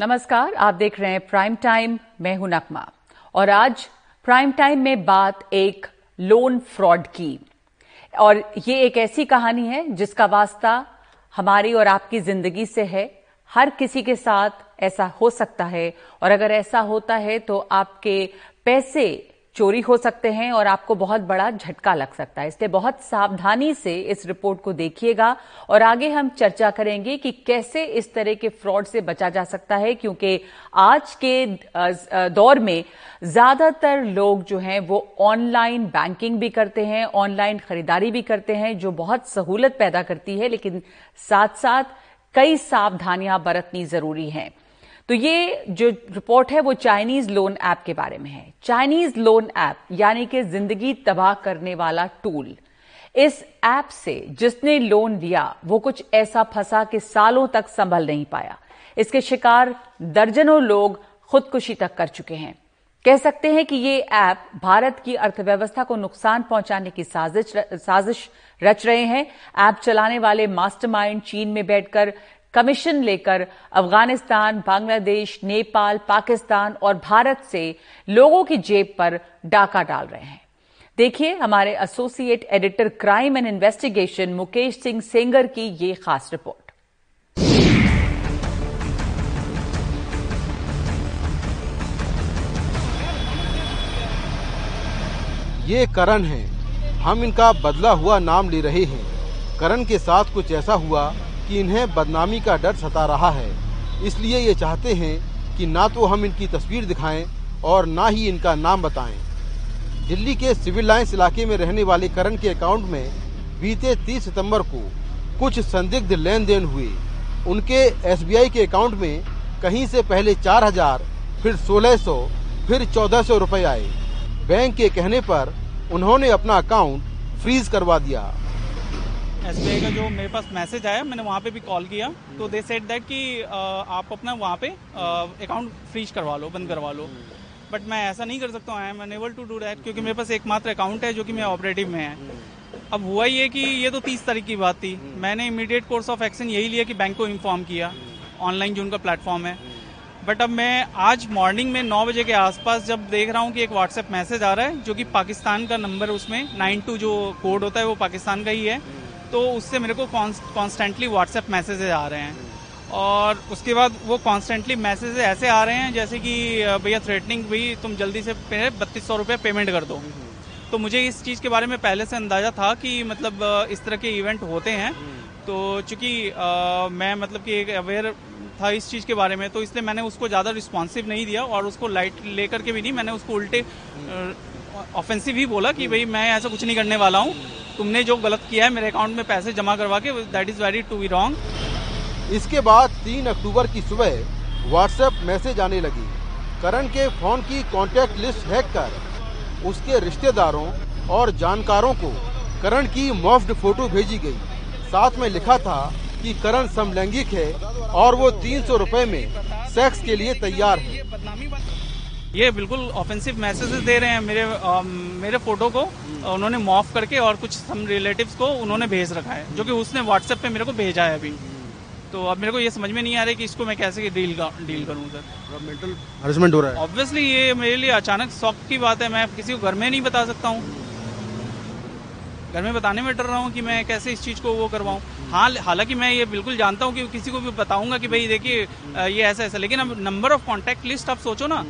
नमस्कार, आप देख रहे हैं प्राइम टाइम। मैं हूं नक्मा और आज प्राइम टाइम में बात एक लोन फ्रॉड की। और ये एक ऐसी कहानी है जिसका वास्ता हमारी और आपकी जिंदगी से है। हर किसी के साथ ऐसा हो सकता है और अगर ऐसा होता है तो आपके पैसे चोरी हो सकते हैं और आपको बहुत बड़ा झटका लग सकता है। इसलिए बहुत सावधानी से इस रिपोर्ट को देखिएगा और आगे हम चर्चा करेंगे कि कैसे इस तरह के फ्रॉड से बचा जा सकता है, क्योंकि आज के दौर में ज्यादातर लोग जो हैं वो ऑनलाइन बैंकिंग भी करते हैं, ऑनलाइन खरीदारी भी करते हैं, जो बहुत सहूलत पैदा करती है, लेकिन साथ साथ कई सावधानियां बरतनी जरूरी हैं। तो ये जो रिपोर्ट है वो चाइनीज लोन ऐप के बारे में है। चाइनीज लोन ऐप यानी कि जिंदगी तबाह करने वाला टूल। इस ऐप से जिसने लोन लिया वो कुछ ऐसा फंसा कि सालों तक संभल नहीं पाया। इसके शिकार दर्जनों लोग खुदकुशी तक कर चुके हैं। कह सकते हैं कि ये ऐप भारत की अर्थव्यवस्था को नुकसान पहुंचाने की साजिश रच रहे हैं। ऐप चलाने वाले मास्टरमाइंड चीन में बैठकर कमीशन लेकर अफगानिस्तान, बांग्लादेश, नेपाल, पाकिस्तान और भारत से लोगों की जेब पर डाका डाल रहे हैं। देखिए हमारे associate editor crime and investigation Mukesh Singh Sengar की ये खास रिपोर्ट। ये करण है, हम इनका बदला हुआ नाम ले रहे हैं। करण के साथ कुछ ऐसा हुआ कि इन्हें बदनामी का डर सता रहा है, इसलिए ये चाहते हैं कि ना तो हम इनकी तस्वीर दिखाएं और ना ही इनका नाम बताएं। दिल्ली के सिविल लाइंस इलाके में रहने वाले करण के अकाउंट में बीते 30 सितंबर को कुछ संदिग्ध लेन देन हुए। उनके एसबीआई के अकाउंट में कहीं से पहले 4000, फिर 1600, फिर 1400 रुपये आए। बैंक के कहने पर उन्होंने अपना अकाउंट फ्रीज करवा दिया। एसबीआई का जो मेरे पास मैसेज आया, मैंने वहाँ पे भी कॉल किया तो दे सेड दैट कि आप अपना वहाँ पे अकाउंट फ्रीज करवा लो, बंद करवा लो। बट मैं ऐसा नहीं कर सकता, I am unable to do that, क्योंकि मेरे पास एकमात्र अकाउंट है जो कि मेरा ऑपरेटिव में है। अब हुआ ये कि ये तो 30 तारीख की बात थी। मैंने इमीडिएट कोर्स ऑफ एक्शन यही लिया कि बैंक को इन्फॉर्म किया ऑनलाइन जो उनका प्लेटफॉर्म है। बट अब मैं आज मॉर्निंग में 9 बजे के आसपास जब देख रहा हूँ कि एक व्हाट्सएप मैसेज आ रहा है जो कि पाकिस्तान का नंबर, उसमें 92 जो कोड होता है वो पाकिस्तान का ही है, तो उससे मेरे को कॉन्स्टेंटली व्हाट्सएप मैसेजेज आ रहे हैं। और उसके बाद वो कॉन्स्टेंटली मैसेजेज ऐसे आ रहे हैं जैसे कि भैया थ्रेटनिंग, भाई तुम जल्दी से 3200 रुपये पेमेंट कर दो। तो मुझे इस चीज़ के बारे में पहले से अंदाज़ा था कि मतलब इस तरह के इवेंट होते हैं, तो चूँकि मैं मतलब कि एक अवेयर था इस चीज़ के बारे में, तो इसलिए मैंने उसको ज़्यादा रिस्पॉन्सिव नहीं दिया और उसको लाइट ले करके भी नहीं, मैंने उसको उल्टे ऑफेंसिव ही बोला कि भाई मैं ऐसा कुछ नहीं करने वाला हूँ, तुमने जो गलत किया है मेरे अकाउंट में पैसे जमा करवा के, that is very to be wrong. इसके बाद 3 अक्टूबर की सुबह व्हाट्सएप मैसेज आने लगी। करण के फोन की कांटेक्ट लिस्ट हैक कर उसके रिश्तेदारों और जानकारों को करण की मॉफ्ड फोटो भेजी गई। साथ में लिखा था कि करण समलैंगिक है और वो 300 रुपये में सेक्स के लिए तैयार है। ये बिल्कुल ऑफेंसिव मैसेजेस दे रहे हैं। मेरे फोटो को उन्होंने मॉफ करके और कुछ सम रिलेटिव्स को उन्होंने भेज रखा है, जो कि उसने व्हाट्सएप पे मेरे को भेजा है अभी। तो अब मेरे को ये समझ में नहीं आ रहा है कि इसको मैं कैसे डील करूँ सर। मेंटल हरासमेंट हो रहा है ऑब्वियसली। ये मेरे लिए अचानक शॉक की बात है, मैं किसी को घर में नहीं बता सकता हूँ, घर में बताने में डर रहा हूँ कि मैं कैसे इस चीज़ को वो करवाऊँ। हाँ, हालांकि मैं ये बिल्कुल जानता हूँ कि किसी को भी बताऊँगा कि भाई देखिए ये ऐसा ऐसा, लेकिन अब नंबर ऑफ कॉन्टैक्ट लिस्ट आप सोचो ना,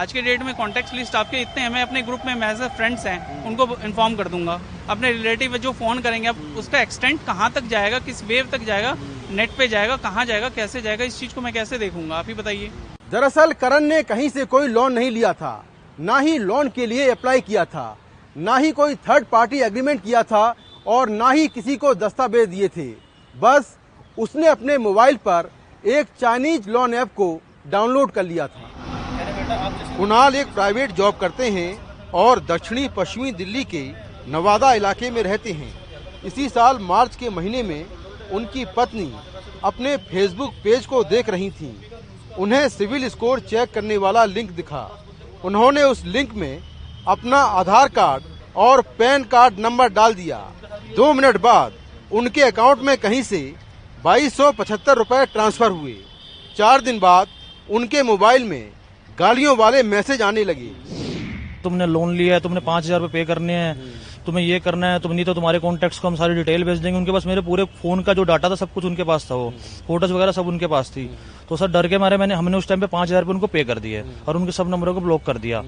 आज के डेट में कॉन्टैक्ट लिस्ट आपके इतने हैं। मैं अपने ग्रुप में एज अ फ्रेंड्स हैं उनको इन्फॉर्म कर दूंगा, अपने रिलेटिव जो फ़ोन करेंगे, अब उसका एक्सटेंट कहाँ तक जाएगा, किस वेव तक जाएगा, नेट पे जाएगा, कहाँ जाएगा, कैसे जाएगा, इस चीज़ को मैं कैसे देखूंगा, आप ही बताइए। दरअसल करण ने कहीं से कोई लोन नहीं लिया था, ना ही लोन के लिए अप्लाई किया था, ना ही कोई थर्ड पार्टी एग्रीमेंट किया था और ना ही किसी को दस्तावेज दिए थे। बस उसने अपने मोबाइल पर एक चाइनीज लोन ऐप को डाउनलोड कर लिया था। कुणाल एक प्राइवेट जॉब करते हैं और दक्षिणी पश्चिमी दिल्ली के नवादा इलाके में रहते हैं। इसी साल मार्च के महीने में उनकी पत्नी अपने फेसबुक पेज को देख रही थीं। उन्हें सिविल स्कोर चेक करने वाला लिंक दिखा। उन्होंने उस लिंक में अपना आधार कार्ड और पैन कार्ड नंबर डाल दिया। 2 मिनट बाद उनके अकाउंट में कहीं से 2275 रुपये ट्रांसफर हुए। 4 दिन बाद उनके मोबाइल में गालियों वाले मैसेज आने लगे। तुमने लोन लिया है, तुमने 5,000 पे करने हैं, तुम्हें ये करना है, तुम नहीं तो तुम्हारे कॉन्टैक्ट्स को हम सारी डिटेल भेज देंगे। उनके पास मेरे पूरे फोन का जो डाटा था सब कुछ उनके पास था, वो फोटोज वगैरह सब उनके पास थी। तो सर डर के मारे हमने उस टाइम पे 5,000 उनको पे कर दिए और उनके सब नंबरों को ब्लॉक कर दिया।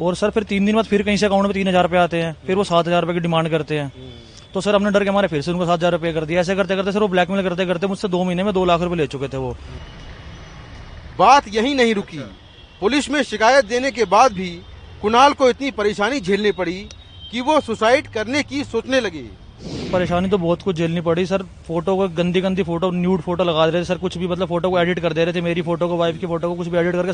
और सर फिर 3 दिन बाद फिर कहीं से अकाउंट में 3,000 आते हैं, फिर वो 7,000 की डिमांड करते हैं। तो सर हमने डर के मारे फिर से उनको 7,000 कर दिया। ऐसे करते करते सर वो ब्लैकमेल करते करते मुझसे 2 महीने में 2 लाख रुपए ले चुके थे वो। बात यहीं नहीं रुकी, पुलिस में शिकायत देने के बाद भी कुणाल को इतनी परेशानी झेलनी पड़ी कि वो सुसाइड करने की सोचने लगे। परेशानी तो बहुत कुछ झेलनी पड़ी सर। फोटो को गंदी गंदी फोटो, न्यूड फोटो लगा दे रहे थे सर, कुछ भी मतलब फोटो को एडिट कर दे रहे थे। मेरी फोटो को, वाइफ की फोटो को कुछ भी एडिट करके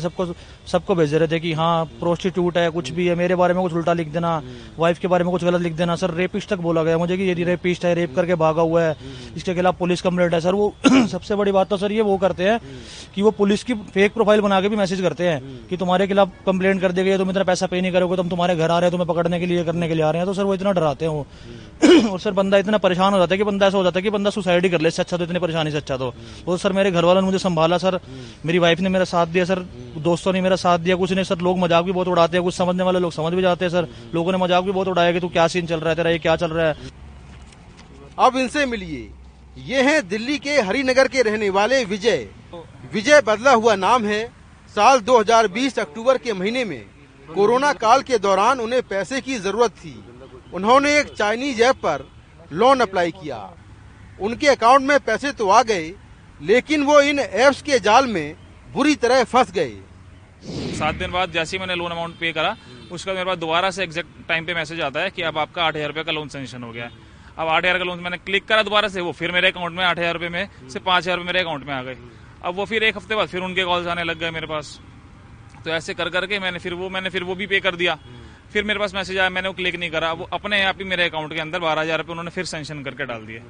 सबको भेज दे रहे थे कि हाँ प्रोस्टिट्यूट है, कुछ भी है। मेरे बारे में कुछ उल्टा लिख देना, वाइफ के बारे में कुछ गलत लिख देना। सर रेपिस्ट तक बोला गया मुझे कि ये रेपिस्ट है, रेप करके भागा हुआ है, इसके खिलाफ पुलिस कंप्लेंट है। सर वो सबसे बड़ी बात तो सर ये वो करते हैं कि वो पुलिस की फेक प्रोफाइल बना के भी मैसेज करते हैं कि तुम्हारे खिलाफ कंप्लेंट कर दी गई है, तुम इतना पैसा पे नहीं करोगे, तुम तुम्हारे घर आ रहे हो, तुम्हें पकड़ने के लिए करने के लिए आ रहे हैं। तो सर वो इतना डराते हैं वो। और सर बंदा इतना परेशान हो जाता है कि बंदा ऐसा हो जाता है कि बंदा सुसाइड ही कर ले। इससे अच्छा तो इतनी परेशानी से अच्छा तो सर मेरे घर वालों ने मुझे संभाला सर, मेरी वाइफ ने मेरा साथ दिया सर, दोस्तों ने मेरा साथ दिया, कुछ ने सर। लोग मजाक भी बहुत उड़ाते हैं, कुछ समझने वाले लोग समझ भी जाते हैं सर। लोगों ने मजाक भी बहुत उड़ाया कि तू क्या सीन चल रहा है तेरा, ये क्या चल रहा है। अब इनसे मिलिए, ये है दिल्ली के हरिनगर के रहने वाले विजय। विजय बदला हुआ नाम है। साल 2020 अक्टूबर के महीने में कोरोना काल के दौरान उन्हें पैसे की जरूरत थी। उन्होंने एक चाइनीज ऐप पर लोन अप्लाई किया। उनके अकाउंट में पैसे तो आ गए, लेकिन वो इन ऐप्स के जाल में बुरी तरह फंस गए। 7 दिन बाद जैसे ही मैंने लोन अमाउंट पे करा, उसके बाद मेरे पास दोबारा से एग्जैक्ट टाइम पे मैसेज आता है कि अब आपका 8,000 रुपये का लोन सेंक्शन हो गया है। अब 8,000 का लोन मैंने क्लिक करा दोबारा से, वो फिर मेरे अकाउंट में 8,000 रुपये में से 5,000 रुपये मेरे अकाउंट में आ गए। अब वो फिर 1 हफ्ते बाद फिर उनके कॉल्स आने लग गए मेरे पास। तो ऐसे कर करके मैंने फिर वो भी पे कर दिया। फिर मेरे पास मैसेज आया, मैंने वो क्लिक नहीं करा, वो अपने आप ही मेरे अकाउंट के अंदर 12,000 रुपये उन्होंने फिर सेंक्शन करके डाल दिए।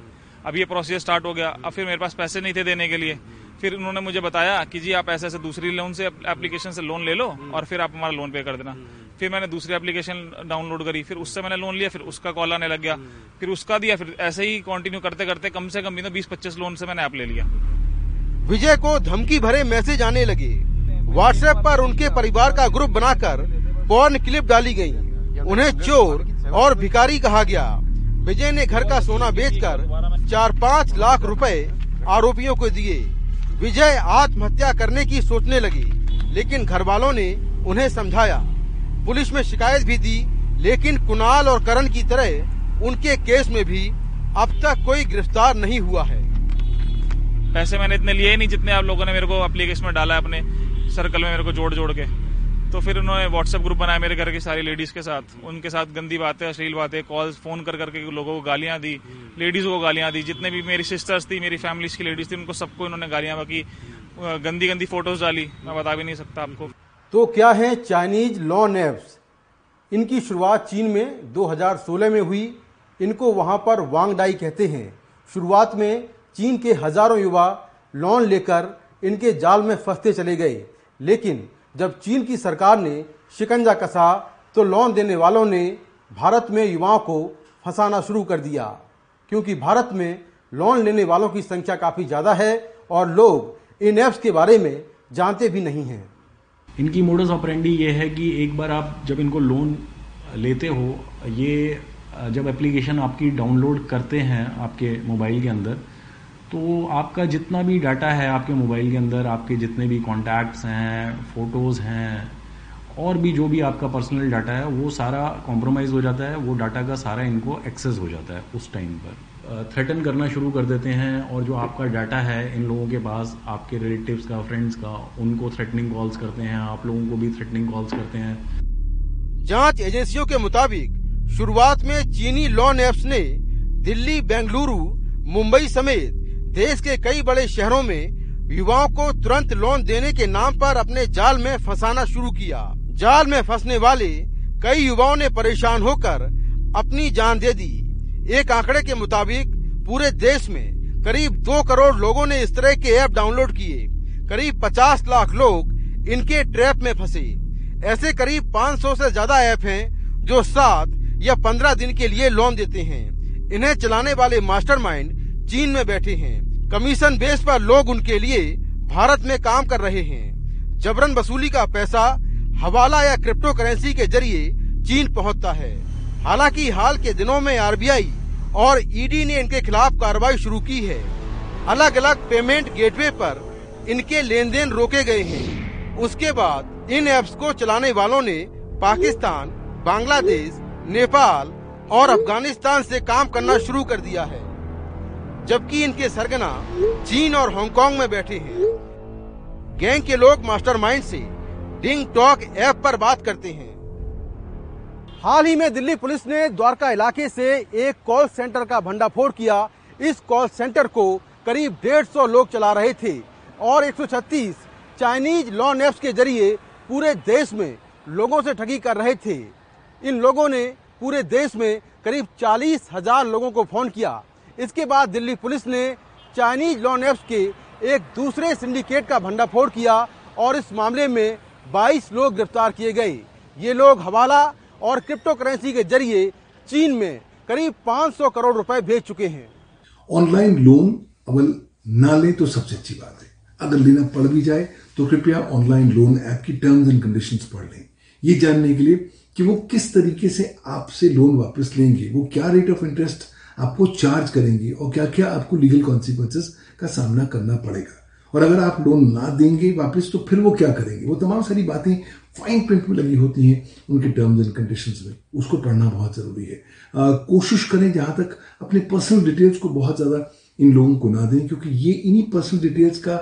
अब ये प्रोसेस स्टार्ट हो गया। अब फिर मेरे पास पैसे नहीं थे देने के लिए। फिर उन्होंने मुझे बताया कि जी आप ऐसे ऐसे दूसरी लोन से एप्लीकेशन से लोन ले लो और फिर आप हमारा लोन पे कर देना। फिर मैंने दूसरी एप्लीकेशन डाउनलोड करी, फिर उससे मैंने लोन लिया, फिर उसका कॉल आने लग गया, फिर उसका दिया, फिर ऐसे ही कंटिन्यू करते करते कम से कम भी 20-25 लोन से मैंने ऐप ले लिया। विजय को धमकी भरे मैसेज आने लगे। व्हाट्सएप पर उनके परिवार का ग्रुप बनाकर पॉर्न क्लिप डाली गई। उन्हें चोर और भिखारी कहा गया। विजय ने घर का सोना बेचकर 4-5 लाख रुपए आरोपियों को दिए। विजय आत्महत्या करने की सोचने लगी, लेकिन घरवालों ने उन्हें समझाया। पुलिस में शिकायत भी दी, लेकिन कुणाल और करण की तरह उनके केस में भी अब तक कोई गिरफ्तार नहीं हुआ है। पैसे मैंने इतने लिए नहीं जितने आप लोगों ने मेरे को एप्लीकेशन में डाला अपने सर्कल में मेरे को जोड़ जोड़ के। तो फिर उन्होंने व्हाट्सएप ग्रुप बनाया मेरे घर की सारी लेडीज के साथ, उनके साथ गंदी बातें, अश्लील बातें, कॉल्स, फोन कर करके लोगों को गालियां दी, लेडीज को गालियां दी। जितने भी मेरी सिस्टर्स थी, मेरी फैमिलीज की लेडीज थी, उनको सबको इन्होंने गालियां बाकी गंदी गंदी फोटोज डाली। मैं बता भी नहीं सकता आपको। तो क्या है चाइनीज लोन एप्स। इनकी शुरुआत चीन में 2016 में हुई। इनको वहाँ पर वांगडाई कहते हैं। शुरुआत में चीन के हजारों युवा लोन लेकर इनके जाल में फंसते चले गए, लेकिन जब चीन की सरकार ने शिकंजा कसा तो लोन देने वालों ने भारत में युवाओं को फंसाना शुरू कर दिया, क्योंकि भारत में लोन लेने वालों की संख्या काफ़ी ज़्यादा है और लोग इन ऐप्स के बारे में जानते भी नहीं हैं। इनकी मोडस ऑपरेंडी ये है कि एक बार आप जब इनको लोन लेते हो, ये जब एप्लीकेशन आपकी डाउनलोड करते हैं आपके मोबाइल के अंदर, तो आपका जितना भी डाटा है आपके मोबाइल के अंदर, आपके जितने भी कॉन्टैक्ट्स हैं, फ़ोटोज़ हैं और भी जो भी आपका पर्सनल डाटा है, वो सारा कॉम्प्रोमाइज़ हो जाता है। वो डाटा का सारा इनको एक्सेस हो जाता है। उस टाइम पर थ्रेटन करना शुरू कर देते हैं और जो आपका डाटा है इन लोगों के पास, आपके रिलेटिव्स का, फ्रेंड्स का, उनको थ्रेटनिंग कॉल्स करते हैं, आप लोगों को भी थ्रेटनिंग कॉल्स करते हैं। जाँच एजेंसियों के मुताबिक शुरुआत में चीनी लोन ऐप्स ने दिल्ली, बेंगलुरु, मुंबई समेत देश के कई बड़े शहरों में युवाओं को तुरंत लोन देने के नाम पर अपने जाल में फंसाना शुरू किया। जाल में फंसने वाले कई युवाओं ने परेशान होकर अपनी जान दे दी। एक आंकड़े के मुताबिक पूरे देश में करीब 2 करोड़ लोगों ने इस तरह के ऐप डाउनलोड किए। करीब 50 लाख लोग इनके ट्रैप में फंसे। ऐसे करीब 500 से ज्यादा ऐप हैं जो 7 या 15 दिन के लिए लोन देते हैं। इन्हें चलाने वाले मास्टरमाइंड चीन में बैठे हैं। कमीशन बेस पर लोग उनके लिए भारत में काम कर रहे हैं। जबरन वसूली का पैसा हवाला या क्रिप्टो करेंसी के जरिए चीन पहुंचता है। हालांकि हाल के दिनों में आरबीआई और ईडी ने इनके खिलाफ कार्रवाई शुरू की है। अलग अलग पेमेंट गेटवे पर इनके लेन देन रोके गए हैं। उसके बाद इन एप्स को चलाने वालों ने पाकिस्तान, बांग्लादेश, नेपाल और अफगानिस्तान से काम करना शुरू कर दिया है, जबकि इनके सरगना चीन और हांगकांग में बैठे हैं। गैंग के लोग मास्टरमाइंड से डिंग टॉक ऐप पर बात करते हैं। हाल ही में दिल्ली पुलिस ने द्वारका इलाके से एक कॉल सेंटर का भंडाफोड़ किया। इस कॉल सेंटर को करीब 150 लोग चला रहे थे और 136 चाइनीज लॉन एप्स के जरिए पूरे देश में लोगों से ठगी कर रहे थे। इन लोगों ने पूरे देश में करीब 40,000 लोगों को फोन किया। इसके बाद दिल्ली पुलिस ने चाइनीज लॉन एप्स के एक दूसरे सिंडिकेट का भंडाफोड़ किया और इस मामले में 22 लोग गिरफ्तार किए गए। ये लोग हवाला और क्रिप्टो करेंसी के जरिए चीन में करीब 500 करोड़ रुपए भेज चुके हैं। ऑनलाइन लोन अवल ना ले तो सबसे अच्छी बात है। अगर लेना पड़ भी जाए तो कृपया ऑनलाइन लोन ऐप की टर्म्स एंड कंडीशंस पढ़ लें, ये जानने के लिए कि वो किस तरीके से आपसे लोन वापस लेंगे, वो क्या रेट ऑफ इंटरेस्ट आपको चार्ज करेंगे और क्या क्या आपको लीगल कॉन्सिक्वेंसेस का सामना करना पड़ेगा, और अगर आप लोन ना देंगे वापस तो फिर वो क्या करेंगे। वो तमाम सारी बातें फाइन प्रिंट में लगी होती हैं उनके टर्म्स एंड कंडीशंस में, उसको पढ़ना बहुत ज़रूरी है। कोशिश करें जहाँ तक अपने पर्सनल डिटेल्स को बहुत ज़्यादा इन लोगों को ना दें, क्योंकि ये इन्हीं पर्सनल डिटेल्स का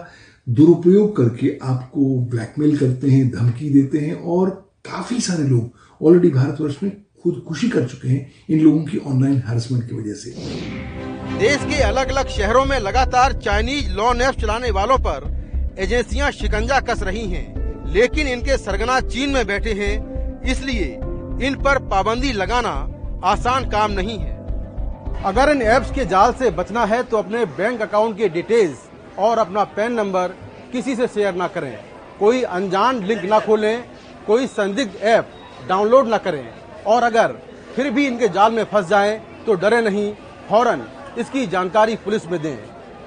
दुरुपयोग करके आपको ब्लैकमेल करते हैं, धमकी देते हैं, और काफ़ी सारे लोग ऑलरेडी भारतवर्ष में खुदकुशी कर चुके हैं इन लोगों की ऑनलाइन हैरेसमेंट की वजह से। देश के अलग अलग शहरों में लगातार चाइनीज लॉन एप्स चलाने वालों पर एजेंसियां शिकंजा कस रही हैं, लेकिन इनके सरगना चीन में बैठे हैं, इसलिए इन पर पाबंदी लगाना आसान काम नहीं है। अगर इन एप्स के जाल से बचना है तो अपने बैंक अकाउंट के डिटेल्स और अपना पैन नंबर किसी से शेयर ना करें, कोई अनजान लिंक ना खोलें, कोई संदिग्ध ऐप डाउनलोड ना करें, और अगर फिर भी इनके जाल में फंस जाएं तो डरे नहीं, फौरन इसकी जानकारी पुलिस में दें।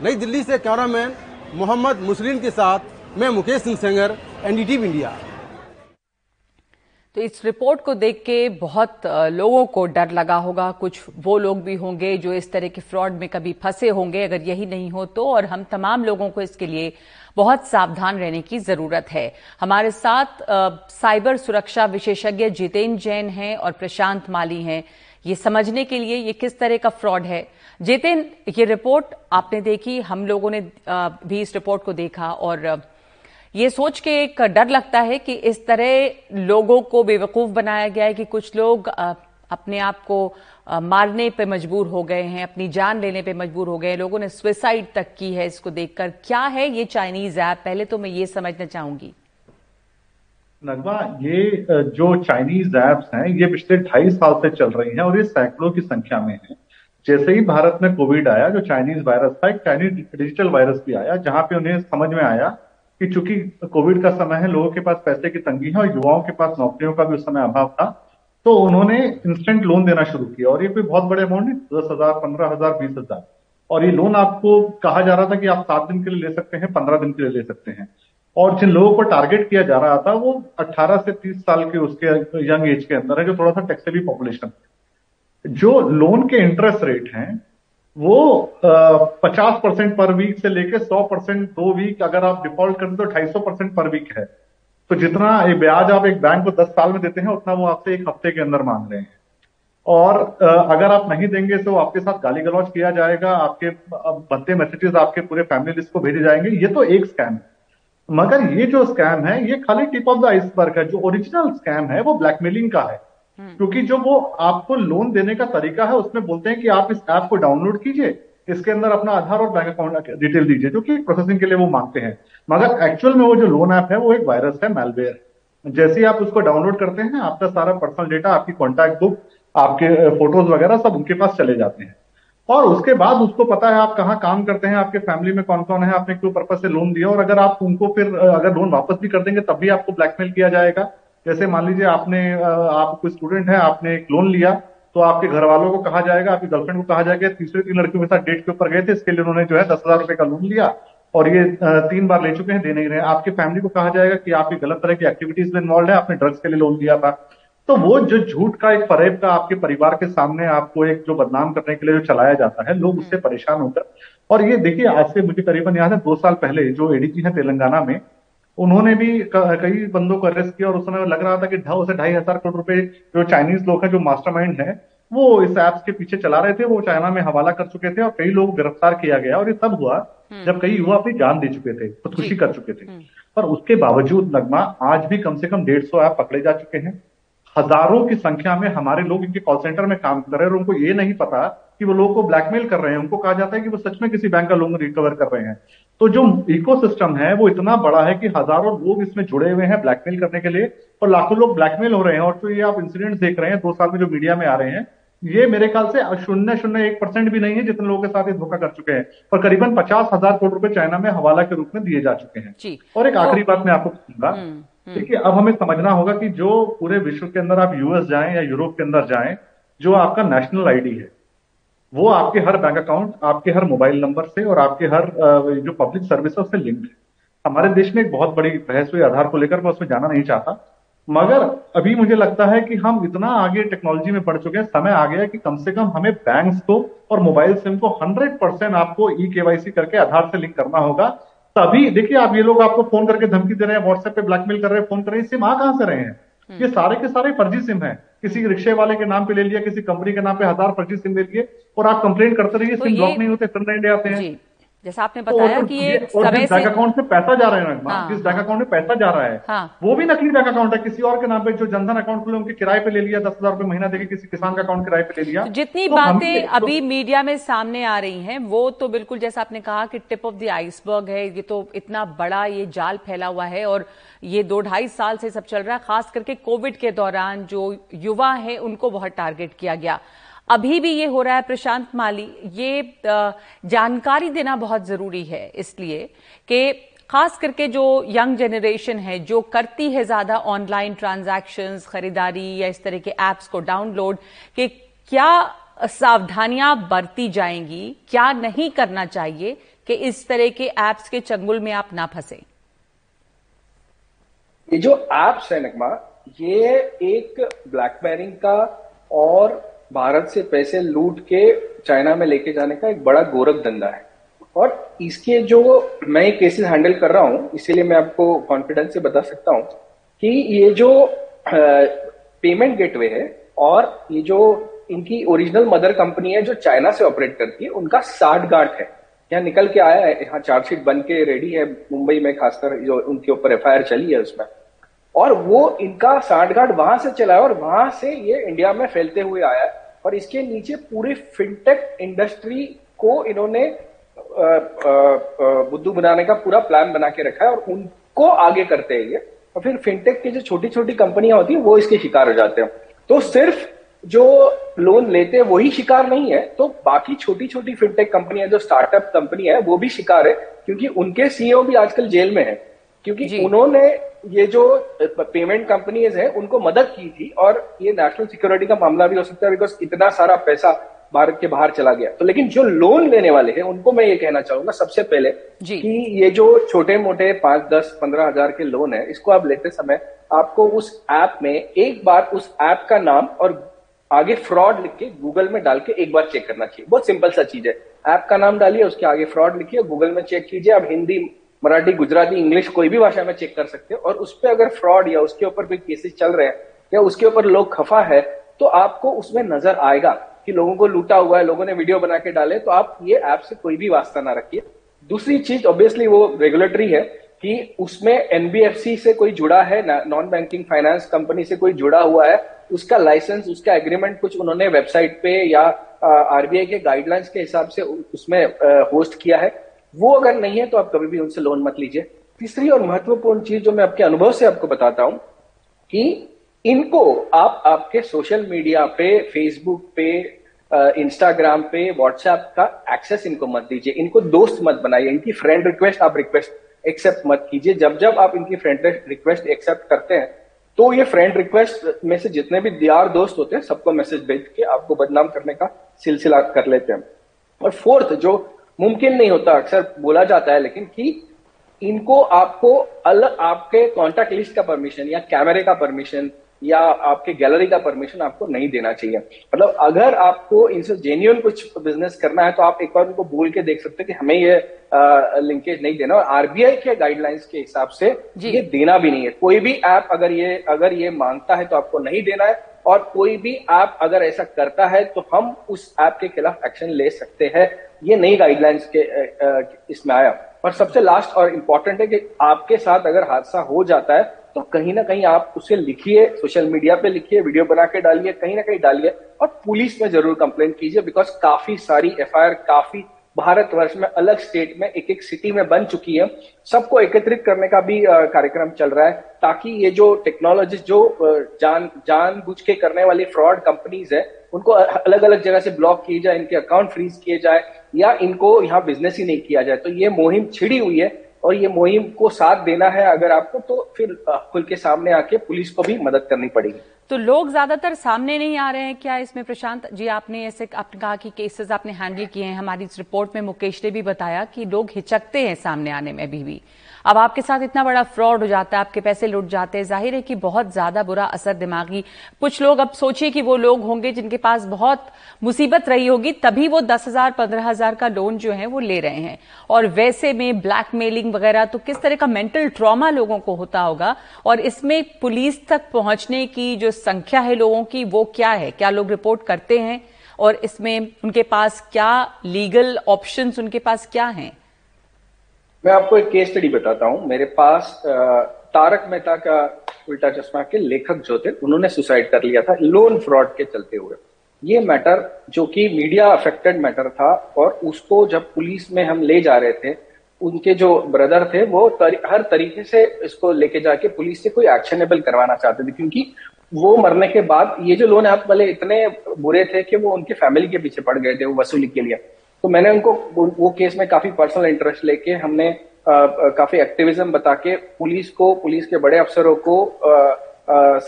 नई दिल्ली से कैमरामैन मोहम्मद मुसरीन के साथ मैं मुकेश सिंह सेंगर, एनडीटीवी इंडिया। तो इस रिपोर्ट को देख के बहुत लोगों को डर लगा होगा। कुछ वो लोग भी होंगे जो इस तरह के फ्रॉड में कभी फंसे होंगे, अगर यही नहीं हो तो, और हम तमाम लोगों को इसके लिए बहुत सावधान रहने की जरूरत है। हमारे साथ साइबर सुरक्षा विशेषज्ञ जितेंद्र जैन हैं और प्रशांत माली हैं, ये समझने के लिए ये किस तरह का फ्रॉड है। जितेंद्र, ये रिपोर्ट आपने देखी, हम लोगों ने भी इस रिपोर्ट को देखा, और ये सोच के एक डर लगता है कि इस तरह लोगों को बेवकूफ बनाया गया है कि कुछ लोग अपने आप को मारने पे मजबूर हो गए हैं, अपनी जान लेने पे मजबूर हो गए हैं, लोगों ने सुसाइड तक की है इसको देखकर। क्या है ये चाइनीज ऐप, पहले तो मैं ये समझना चाहूंगी। नगमा, ये जो चाइनीज ऐप्स हैं ये पिछले 2.5 साल से चल रही हैं और ये सैकड़ों की संख्या में है। जैसे ही भारत में कोविड आया, जो चाइनीज वायरस था, एक चाइनीज डिजिटल वायरस भी आया, जहां पे उन्हें समझ में आया कि चूंकि कोविड का समय है, लोगों के पास पैसे की तंगी है और युवाओं के पास नौकरियों का भी उस समय अभाव था, तो उन्होंने इंस्टेंट लोन देना शुरू किया। और ये कोई बहुत बड़े अमाउंट नहीं, 10,000, 15,000, 20,000, और ये लोन आपको कहा जा रहा था कि आप 7 दिन के लिए ले सकते हैं, 15 दिन के लिए ले सकते हैं। और जिन लोगों को टारगेट किया जा रहा था वो 18 से 30 साल के उसके यंग एज के अंदर है, जो थोड़ा सा टैक्सेबल पॉपुलेशन। जो लोन के इंटरेस्ट रेट हैं वो 50% पर वीक से लेके 100% 2 वीक, अगर आप डिफॉल्ट करें तो 250% पर वीक है। तो जितना ये ब्याज आप एक बैंक को 10 साल में देते हैं उतना वो आपसे एक हफ्ते के अंदर मांग रहे हैं, और अगर आप नहीं देंगे तो आपके साथ गाली गलौज किया जाएगा, आपके भद्दे मैसेजेस आपके पूरे फैमिली लिस्ट को भेजे जाएंगे। ये तो एक स्कैम है, मगर ये जो स्कैम है ये खाली टिप ऑफ द आइसबर्ग है। जो ओरिजिनल स्कैम है वो ब्लैकमेलिंग का है, क्योंकि जो वो आपको लोन देने का तरीका है उसमें बोलते हैं कि आप इस ऐप को डाउनलोड कीजिए, इसके अंदर अपना आधार और बैंक अकाउंट डिटेल दीजिए, जो कि प्रोसेसिंग के लिए वो मांगते हैं। मगर एक्चुअल में वो जो लोन ऐप है वो एक वायरस है, मैलवेयर। जैसे ही आप उसको डाउनलोड करते हैं आपका सारा पर्सनल डेटा, आपकी कॉन्टैक्ट बुक, आपके फोटोज वगैरह सब उनके पास चले जाते हैं, और उसके बाद उसको पता है आप कहाँ काम करते हैं, आपके फैमिली में कौन कौन है, आपने क्यों पर्पज से लोन दिया। और अगर आप उनको फिर अगर लोन वापस भी कर देंगे तब भी आपको ब्लैकमेल किया जाएगा। जैसे मान लीजिए आप कोई स्टूडेंट है, आपने एक लोन लिया, तो आपके घर वालों को कहा जाएगा, आपकी गर्लफ्रेंड को कहा जाएगा, तीसरे 3 लड़कियों के साथ डेट के ऊपर गए थे, इसके लिए उन्होंने जो है 10,000 रुपए का लोन लिया, और ये 3 बार ले चुके हैं, दे नहीं रहे। आपके फैमिली को कहा जाएगा कि आप ये गलत तरह की एक्टिविटीज में इन्वॉल्व है, आपने ड्रग्स के लिए लोन लिया था। तो वो जो झूठ का एक फरेब का आपके परिवार के सामने आपको एक जो बदनाम करने के लिए जो चलाया जाता है, लोग उससे परेशान होकर। और ये देखिए, आज से मुझे करीबन याद है 2 साल पहले जो एडीजी है तेलंगाना में, उन्होंने भी कई बंदों को अरेस्ट किया और उस समय लग रहा था कि 2,500 करोड़ रुपए जो चाइनीज लोग हैं, जो मास्टरमाइंड है, वो इस एप्स के पीछे चला रहे थे, वो चाइना में हवाला कर चुके थे और कई लोग गिरफ्तार किया गया। और ये तब हुआ जब कई युवा अपनी जान दे चुके थे, खुदकुशी कर चुके थे। पर उसके बावजूद नगमा आज भी कम से कम 150 ऐप पकड़े जा चुके हैं। हजारों की संख्या में हमारे लोग इनके कॉल सेंटर में काम कर रहे हैं और उनको ये नहीं पता कि वो लोगों को ब्लैकमेल कर रहे हैं। उनको कहा जाता है कि वो सच में किसी बैंक का लोन रिकवर कर रहे हैं। तो जो इकोसिस्टम है वो इतना बड़ा है कि हजारों लोग इसमें जुड़े हुए हैं ब्लैकमेल करने के लिए, और लाखों लोग ब्लैकमेल हो रहे हैं। और जो ये आप इंसिडेंट्स देख रहे हैं 2 साल में जो मीडिया में आ रहे हैं, ये मेरे ख्याल से 0.01% भी नहीं है जितने लोगों के साथ ये धोखा कर चुके हैं। पर करीबन 50,000 करोड़ रुपए चाइना में हवाला के रूप में दिए जा चुके हैं। और एक आखिरी बात मैं आपको कहूंगा, देखिए अब हमें समझना होगा कि जो पूरे विश्व के अंदर आप यूएस जाएं या यूरोप के अंदर जाएं, जो आपका नेशनल आईडी है वो आपके हर बैंक अकाउंट, आपके हर मोबाइल नंबर से और आपके हर जो पब्लिक सर्विस है उससे लिंक्ड है। हमारे देश में एक बहुत बड़ी बहस हुई आधार को लेकर, मैं उसमें जाना नहीं चाहता, मगर अभी मुझे लगता है कि हम इतना आगे टेक्नोलॉजी में बढ़ चुके हैं, समय आ गया है कि कम से कम हमें बैंक्स को और मोबाइल सिम को 100% आपको EKYC करके आधार से लिंक करना होगा। तभी देखिए, आप ये लोग आपको फोन करके धमकी दे रहे हैं, व्हाट्सएप पे ब्लैकमेल कर रहे हैं, फोन कर रहे हैं, सिम आ कहां से रहे हैं? ये सारे के सारे फर्जी सिम है। किसी रिक्शे वाले के नाम पे ले लिया, किसी कंपनी के नाम पे 1000 फर्जी सिम ले लिए और आप कंप्लेंट करते रहिए, सिम ब्लॉक नहीं होते, फिर नहीं आते हैं। जैसा आपने बताया कि ये जिस बैंक अकाउंट में पैसा जा रहा है ना, जिस बैंक अकाउंट में पैसा जा रहा है वो भी नकली बैंक अकाउंट है, किसी और के नाम पे। जो जनधन अकाउंट खुले उनके किराए पे ले लिया, 10,000 रुपए महीना देके किसी किसान का अकाउंट किराए पे ले लिया। जितनी बातें अभी मीडिया में सामने आ रही हैं वो तो बिल्कुल जैसा आपने कहा कि टिप ऑफ द आइसबर्ग है। ये तो इतना बड़ा ये जाल फैला हुआ है और ये 2-2.5 साल से सब चल रहा है। खास करके कोविड के दौरान जो युवा है उनको बहुत टारगेट किया गया। अभी भी ये हो रहा है। प्रशांत माली, ये जानकारी देना बहुत जरूरी है इसलिए कि खास करके जो यंग जनरेशन है जो करती है ज्यादा ऑनलाइन ट्रांजैक्शंस, खरीदारी या इस तरह के एप्स को डाउनलोड, कि क्या सावधानियां बरती जाएंगी, क्या नहीं करना चाहिए कि इस तरह के एप्स के चंगुल में आप ना फंसे। ये जो एप्स है नक्मा, ये एक ब्लैकमेलिंग का और भारत से पैसे लूट के चाइना में लेके जाने का एक बड़ा गोरख धंधा है। और इसके जो मैं केसेस हैंडल कर रहा हूं, इसीलिए मैं आपको कॉन्फिडेंस से बता सकता हूं कि ये जो पेमेंट गेटवे है और ये जो इनकी ओरिजिनल मदर कंपनी है जो चाइना से ऑपरेट करती है, उनका 60 गांठ है। यहाँ निकल के आया है, यहाँ चार्जशीट बन के रेडी है। मुंबई में खासकर जो उनके ऊपर FIR चली है उसमें, और वो इनका 60 गांठ वहां से चला है और वहां से ये इंडिया में फैलते हुए आया है। और इसके नीचे पूरी फिनटेक इंडस्ट्री को इन्होंने बुद्धू बनाने का पूरा प्लान बना के रखा है और उनको आगे करते हैं ये। और फिर फिनटेक की जो छोटी छोटी कंपनियां होती है वो इसके शिकार हो जाते हैं। तो सिर्फ जो लोन लेते हैं वही शिकार नहीं है, तो बाकी छोटी छोटी फिनटेक कंपनियां, जो स्टार्टअप कंपनी है, वो भी शिकार है, क्योंकि उनके CEO भी आजकल जेल में है, क्योंकि उन्होंने ये जो पेमेंट कंपनीज हैं उनको मदद की थी। और ये नेशनल सिक्योरिटी का मामला भी हो सकता है, बिकॉज इतना सारा पैसा भारत के बाहर चला गया। तो लेकिन जो लोन लेने वाले हैं उनको मैं ये कहना चाहूंगा सबसे पहले कि ये जो छोटे मोटे 5, 10, 15 हजार के लोन है, इसको आप लेते समय आपको उस ऐप में एक बार उस ऐप का नाम और आगे फ्रॉड लिख के गूगल में डाल के एक बार चेक करना चाहिए। बहुत सिंपल सा चीज है, ऐप का नाम डालिए, उसके आगे फ्रॉड लिखिए, गूगल में चेक कीजिए। आप हिंदी, मराठी, गुजराती, इंग्लिश कोई भी भाषा में चेक कर सकते हैं। और उस पर अगर फ्रॉड या उसके ऊपर कोई केसेस चल रहे हैं या उसके ऊपर लोग खफा है तो आपको उसमें नजर आएगा कि लोगों को लूटा हुआ है, लोगों ने वीडियो बना के डाले। तो आप ये ऐप से कोई भी वास्ता ना रखिए। दूसरी चीज, ऑब्वियसली वो रेगुलेटरी है कि उसमें NBFC से कोई जुड़ा है, नॉन बैंकिंग फाइनेंस कंपनी से कोई जुड़ा हुआ है, उसका लाइसेंस, उसका एग्रीमेंट कुछ उन्होंने वेबसाइट पे या RBI के गाइडलाइंस के हिसाब से उसमें होस्ट किया है। वो अगर नहीं है तो आप कभी भी उनसे लोन मत लीजिए। तीसरी और महत्वपूर्ण चीज जो मैं आपके अनुभव से आपको बताता हूं कि इनको आप आपके सोशल मीडिया पे, फेसबुक पे, इंस्टाग्राम पे, व्हाट्सएप का एक्सेस इनको मत दीजिए। इनको दोस्त मत बनाइए। इनकी फ्रेंड रिक्वेस्ट आप रिक्वेस्ट एक्सेप्ट मत कीजिए। जब जब आप इनकी फ्रेंड रिक्वेस्ट एक्सेप्ट करते हैं तो ये फ्रेंड रिक्वेस्ट में से जितने भी यार दोस्त होते हैं सबको मैसेज भेज के आपको बदनाम करने का सिलसिला कर लेते हैं। और फोर्थ, जो मुमकिन नहीं होता, अक्सर बोला जाता है, लेकिन कि इनको आपको अलग आपके कॉन्टैक्ट लिस्ट का परमिशन या कैमरे का परमिशन या आपके गैलरी का परमिशन आपको नहीं देना चाहिए। मतलब अगर आपको इनसे जेन्युइन कुछ बिजनेस करना है तो आप एक बार उनको बोल के देख सकते हैं कि हमें ये लिंकेज नहीं देना। और आरबीआई के गाइडलाइंस के हिसाब से ये देना भी नहीं है। कोई भी ऐप अगर ये मांगता है तो आपको नहीं देना है, और कोई भी ऐप अगर ऐसा करता है तो हम उस ऐप के खिलाफ एक्शन ले सकते हैं। ये नई गाइडलाइंस के इसमें आया। और सबसे लास्ट और इम्पोर्टेंट है कि आपके साथ अगर हादसा हो जाता है तो कहीं ना कहीं आप उसे लिखिए, सोशल मीडिया पे लिखिए, वीडियो बना के डालिए, कहीं ना कहीं डालिए, और पुलिस में जरूर कंप्लेंट कीजिए। बिकॉज काफी सारी एफआईआर काफी भारतवर्ष में अलग स्टेट में एक एक सिटी में बन चुकी है। सबको एकत्रित करने का भी कार्यक्रम चल रहा है ताकि ये जो टेक्नोलॉजिस्ट जो जानबूझ के करने वाली फ्रॉड कंपनीज है उनको अलग अलग जगह से ब्लॉक किए जाए, इनके अकाउंट फ्रीज किए जाए या इनको यहाँ बिजनेस ही नहीं किया जाए। तो ये मुहिम छिड़ी हुई है और ये मुहिम को साथ देना है अगर आपको, तो फिर खुल के सामने आके पुलिस को भी मदद करनी पड़ेगी। तो लोग ज्यादातर सामने नहीं आ रहे हैं क्या इसमें? प्रशांत जी, आपने ऐसे आपने कहा कि केसेस आपने हैंडल किए हैं, हमारी इस रिपोर्ट में मुकेश ने भी बताया कि लोग हिचकते हैं सामने आने में भी। अब आपके साथ इतना बड़ा फ्रॉड हो जाता है, आपके पैसे लुट जाते हैं, जाहिर है कि बहुत ज्यादा बुरा असर दिमागी। कुछ लोग, अब सोचिए कि वो लोग होंगे जिनके पास बहुत मुसीबत रही होगी तभी वो 10,000 15,000 का लोन जो है वो ले रहे हैं, और वैसे में ब्लैकमेलिंग वगैरह, तो किस तरह का मेंटल ट्रॉमा लोगों को होता होगा, और इसमें पुलिस तक पहुंचने की जो संख्या है लोगों की वो क्या है? क्या लोग रिपोर्ट करते हैं और इसमें उनके पास क्या लीगल ऑप्शंस, उनके पास क्या हैं? मैं आपको एक केस स्टडी बताता हूं। मेरे पास तारक मेहता का उल्टा चश्मा के लेखक जो थे उन्होंने सुसाइड कर लिया था लोन फ्रॉड के चलते हुए। ये मैटर जो कि मीडिया अफेक्टेड मैटर था, और उसको जब पुलिस में हम ले जा रहे थे, उनके जो ब्रदर थे वो हर तरीके से इसको लेके जाके पुलिस से कोई एक्शनेबल करवाना चाहते थे, क्योंकि वो मरने के बाद ये जो लोन ऐप वाले इतने बुरे थे कि वो उनके फैमिली के पीछे पड़ गए थे वो वसूली के लिए। तो मैंने उनको वो केस में काफी पर्सनल इंटरेस्ट लेके हमने काफी एक्टिविज्म बता के पुलिस को, पुलिस के बड़े अफसरों को